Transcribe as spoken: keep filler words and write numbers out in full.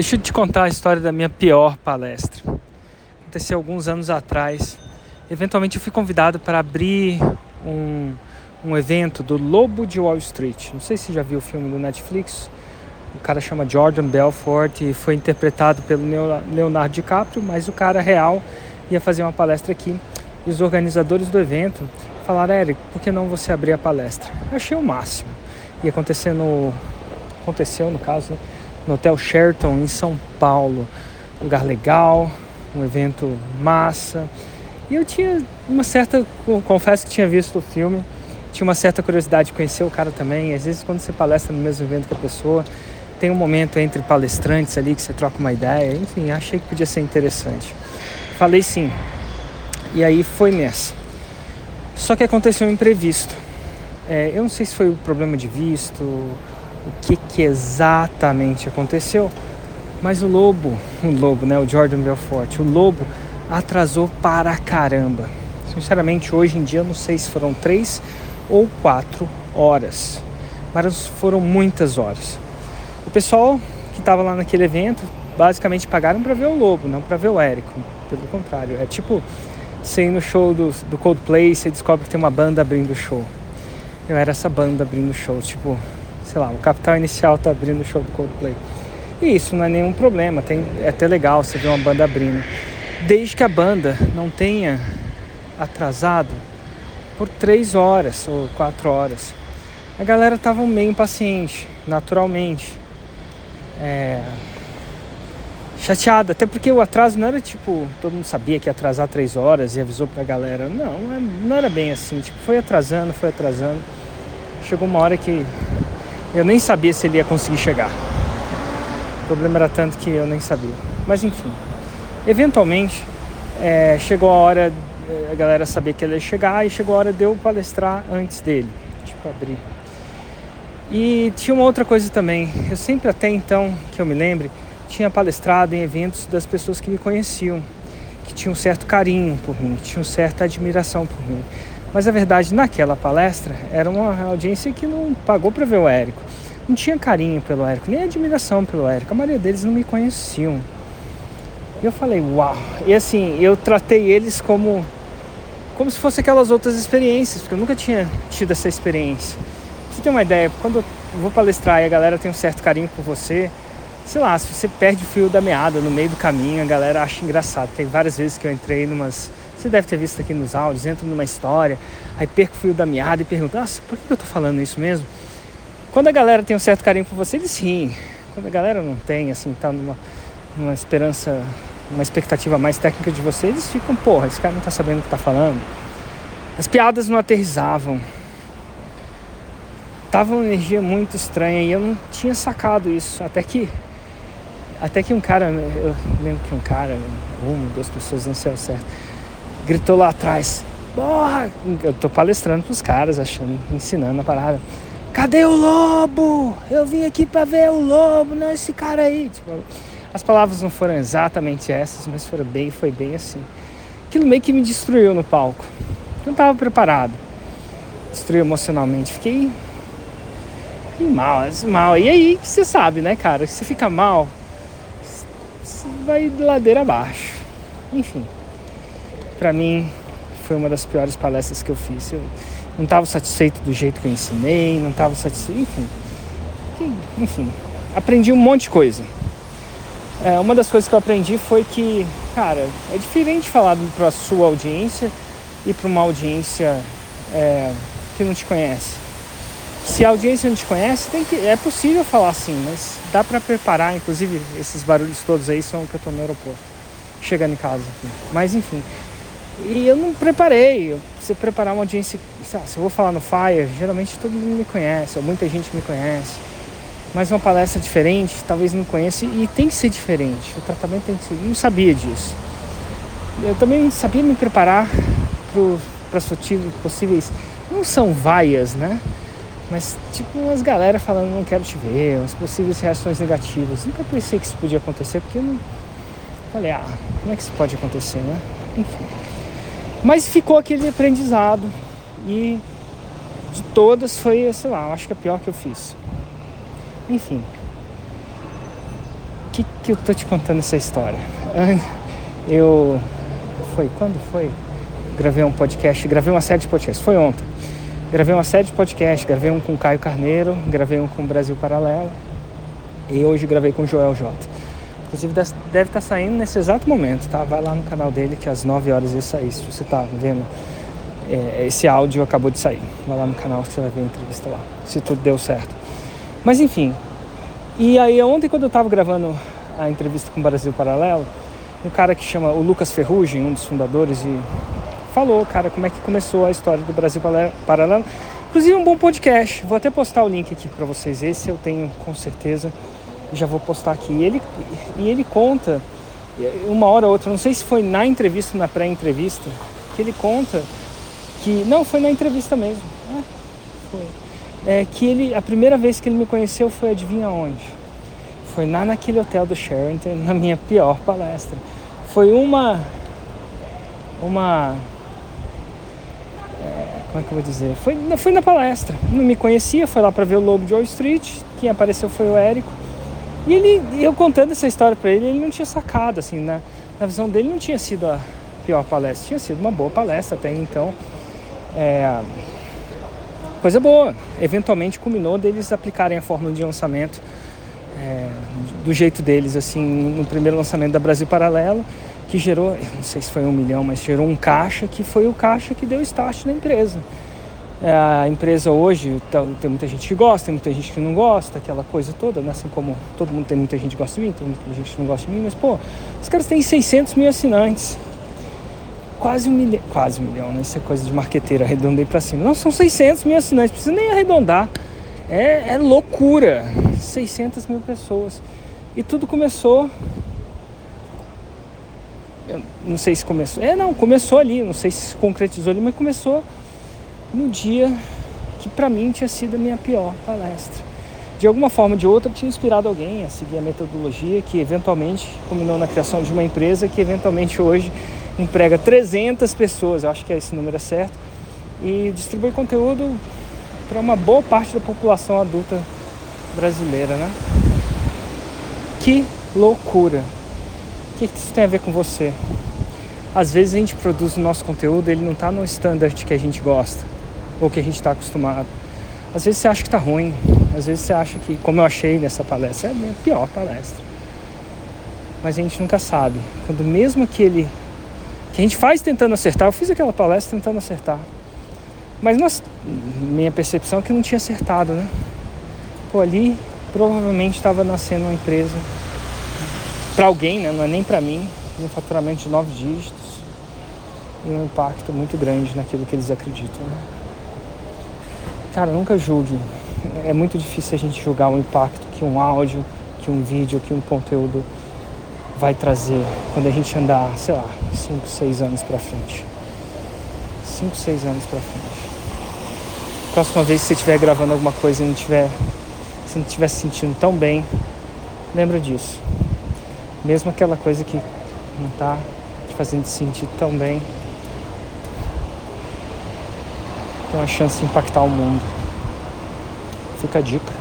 Deixa eu te contar a história da minha pior palestra. Aconteceu alguns anos atrás. Eventualmente eu fui convidado para abrir um, um evento do Lobo de Wall Street. Não sei se você já viu o filme do Netflix. O cara chama Jordan Belfort e foi interpretado pelo Leonardo DiCaprio, mas o cara real ia fazer uma palestra aqui. E os organizadores do evento falaram: Érico, por que não você abrir a palestra? Eu achei o máximo. E aconteceu no, aconteceu, no caso, no Hotel Sheraton, em São Paulo. Lugar legal, um evento massa. E eu tinha uma certa... Confesso que tinha visto o filme. Tinha uma certa curiosidade de conhecer o cara também. Às vezes, quando você palestra no mesmo evento que a pessoa, tem um momento entre palestrantes ali que você troca uma ideia. Enfim, achei que podia ser interessante. Falei sim. E aí foi nessa. Só que aconteceu um imprevisto. É, eu não sei se foi o problema de visto, o que, que exatamente aconteceu, mas o Lobo, o Lobo, né, o Jordan Belfort, o Lobo atrasou para caramba. Sinceramente, hoje em dia, não sei se foram três ou quatro horas, mas foram muitas horas. O pessoal que estava lá naquele evento, basicamente pagaram para ver o Lobo, não para ver o Érico. Pelo contrário, é tipo você ir no show do, do Coldplay e você descobre que tem uma banda abrindo o show. Eu era essa banda abrindo o show, tipo, sei lá, o Capital Inicial tá abrindo o show do Coldplay. E isso não é nenhum problema, tem, é até legal você ver uma banda abrindo. Desde que a banda não tenha atrasado por três horas ou quatro horas. A galera tava meio impaciente, naturalmente. É... Chateada, até porque o atraso não era tipo, todo mundo sabia que ia atrasar três horas e avisou pra galera. Não, não era bem assim, tipo, foi atrasando, foi atrasando. Chegou uma hora que eu nem sabia se ele ia conseguir chegar. O problema era tanto que eu nem sabia. Mas enfim, eventualmente é, chegou a hora, a galera sabia que ele ia chegar e chegou a hora de eu palestrar antes dele, tipo, abrir. E tinha uma outra coisa também, eu sempre até então, que eu me lembre, tinha palestrado em eventos das pessoas que me conheciam, que tinham um certo carinho por mim, que tinham certa admiração por mim. Mas a verdade, naquela palestra, era uma audiência que não pagou para ver o Érico. Não tinha carinho pelo Érico, nem admiração pelo Érico. A maioria deles não me conheciam. E eu falei, uau! E assim, eu tratei eles como, como se fosse aquelas outras experiências, porque eu nunca tinha tido essa experiência. Pra você ter uma ideia, quando eu vou palestrar e a galera tem um certo carinho por você, sei lá, se você perde o fio da meada no meio do caminho, a galera acha engraçado. Tem várias vezes que eu entrei numas... Você deve ter visto aqui nos áudios, entro numa história, aí perco o fio da meada e pergunto, nossa, por que eu tô falando isso mesmo? Quando a galera tem um certo carinho por você, eles riem. Quando a galera não tem, assim, tá numa, numa esperança, uma expectativa mais técnica de você, eles ficam, porra, esse cara não tá sabendo o que tá falando. As piadas não aterrizavam. Tava uma energia muito estranha e eu não tinha sacado isso, até que... Até que um cara, eu lembro que um cara, uma, duas pessoas, não sei o certo, gritou lá atrás, porra, eu tô palestrando pros caras, achando, ensinando a parada. Cadê o Lobo? Eu vim aqui pra ver o Lobo, não esse cara aí. Tipo, as palavras não foram exatamente essas, mas foram bem, foi bem assim. Aquilo meio que me destruiu no palco. Não tava preparado. Destruiu emocionalmente, fiquei, fiquei mal, mal. E aí que você sabe, né, cara, que você fica mal, vai de ladeira abaixo. Enfim, pra mim foi uma das piores palestras que eu fiz. Eu não estava satisfeito do jeito que eu ensinei, não estava satisfeito, enfim. Enfim, aprendi um monte de coisa. É, uma das coisas que eu aprendi foi que, cara, é diferente falar pra sua audiência e pra uma audiência é, que não te conhece. Se a audiência não te conhece, tem que, é possível falar assim, mas dá para preparar. Inclusive, esses barulhos todos aí são que eu tô no aeroporto, chegando em casa. Mas, enfim. E eu não preparei. Eu preciso preparar uma audiência... Sei lá, se eu vou falar no FIRE, geralmente todo mundo me conhece, ou muita gente me conhece. Mas uma palestra diferente, talvez não conheça, e tem que ser diferente. O tratamento tem que ser... Eu não sabia disso. Eu também não sabia me preparar para possíveis... Não são vaias, né? Mas, tipo, umas galera falando, não quero te ver, umas possíveis reações negativas. Nunca pensei que isso podia acontecer, porque eu não... Falei, ah, como é que isso pode acontecer, né? Enfim. Mas ficou aquele aprendizado. E de todas foi, sei lá, acho que a pior que eu fiz. Enfim. O que que que eu tô te contando essa história? Eu... Foi? Quando foi? Gravei um podcast, gravei uma série de podcasts, foi ontem. Gravei uma série de podcasts, gravei um com Caio Carneiro, gravei um com Brasil Paralelo e hoje gravei com Joel Jota. Inclusive deve estar saindo nesse exato momento, tá? Vai lá no canal dele que às nove horas ia sair, se você tá vendo. É, esse áudio acabou de sair. Vai lá no canal que você vai ver a entrevista lá, se tudo deu certo. Mas enfim, e aí ontem quando eu tava gravando a entrevista com o Brasil Paralelo, um cara que chama o Lucas Ferrugem, um dos fundadores, e falou, cara, como é que começou a história do Brasil Paralelo. Inclusive um bom podcast, vou até postar o link aqui pra vocês, esse eu tenho com certeza, já vou postar aqui. E ele, e ele conta, uma hora ou outra, não sei se foi na entrevista ou na pré-entrevista, que ele conta que, não, foi na entrevista mesmo, ah, foi. É que ele, a primeira vez que ele me conheceu foi, adivinha onde? Foi lá naquele hotel do Sheraton, na minha pior palestra. Foi uma, uma, é, como é que eu vou dizer? Foi, foi na palestra, não me conhecia, foi lá para ver o logo de Wall Street, quem apareceu foi o Érico. E ele, eu contando essa história para ele, ele não tinha sacado, assim, na, na visão dele não tinha sido a pior palestra, tinha sido uma boa palestra até então, é... coisa boa, eventualmente culminou deles aplicarem a fórmula de lançamento é, do jeito deles, assim, no primeiro lançamento da Brasil Paralelo, que gerou, não sei se foi um milhão, mas gerou um caixa, que foi o caixa que deu start na empresa. É, a empresa hoje, tem muita gente que gosta, tem muita gente que não gosta, aquela coisa toda, né? Assim como todo mundo tem muita gente que gosta de mim, tem muita gente que não gosta de mim, mas pô, os caras têm seiscentos mil assinantes. Quase um milhão, quase um milhão, né? Isso é coisa de marqueteiro, arredondei pra cima. Não, são seiscentos mil assinantes, não precisa nem arredondar. É, é loucura. seiscentas mil pessoas. E tudo começou... Eu não sei se começou... É, não, começou ali, não sei se concretizou ali, mas começou no dia que pra mim tinha sido a minha pior palestra. De alguma forma ou de outra, eu tinha inspirado alguém a seguir a metodologia que eventualmente culminou na criação de uma empresa que eventualmente hoje... emprega trezentas pessoas, eu acho que esse número é certo, e distribui conteúdo para uma boa parte da população adulta brasileira, né? Que loucura! O que isso tem a ver com você? Às vezes a gente produz o nosso conteúdo, ele não está no standard que a gente gosta, ou que a gente está acostumado. Às vezes você acha que está ruim, às vezes você acha que, como eu achei nessa palestra, é a minha pior palestra. Mas a gente nunca sabe. Quando mesmo aquele... que a gente faz tentando acertar, eu fiz aquela palestra tentando acertar, mas nossa, minha percepção é que não tinha acertado, né? Pô, ali provavelmente estava nascendo uma empresa para alguém, né? Não é nem para mim, um faturamento de nove dígitos e um impacto muito grande naquilo que eles acreditam, né? Cara, nunca julgue, é muito difícil a gente julgar o impacto que um áudio, que um vídeo, que um conteúdo vai trazer quando a gente andar, sei lá, cinco, seis anos pra frente. cinco, seis anos pra frente. Próxima vez que você estiver gravando alguma coisa e não tiver, se não estiver se sentindo tão bem, lembra disso. Mesmo aquela coisa que não tá te fazendo se sentir tão bem, tem uma chance de impactar o mundo. Fica a dica.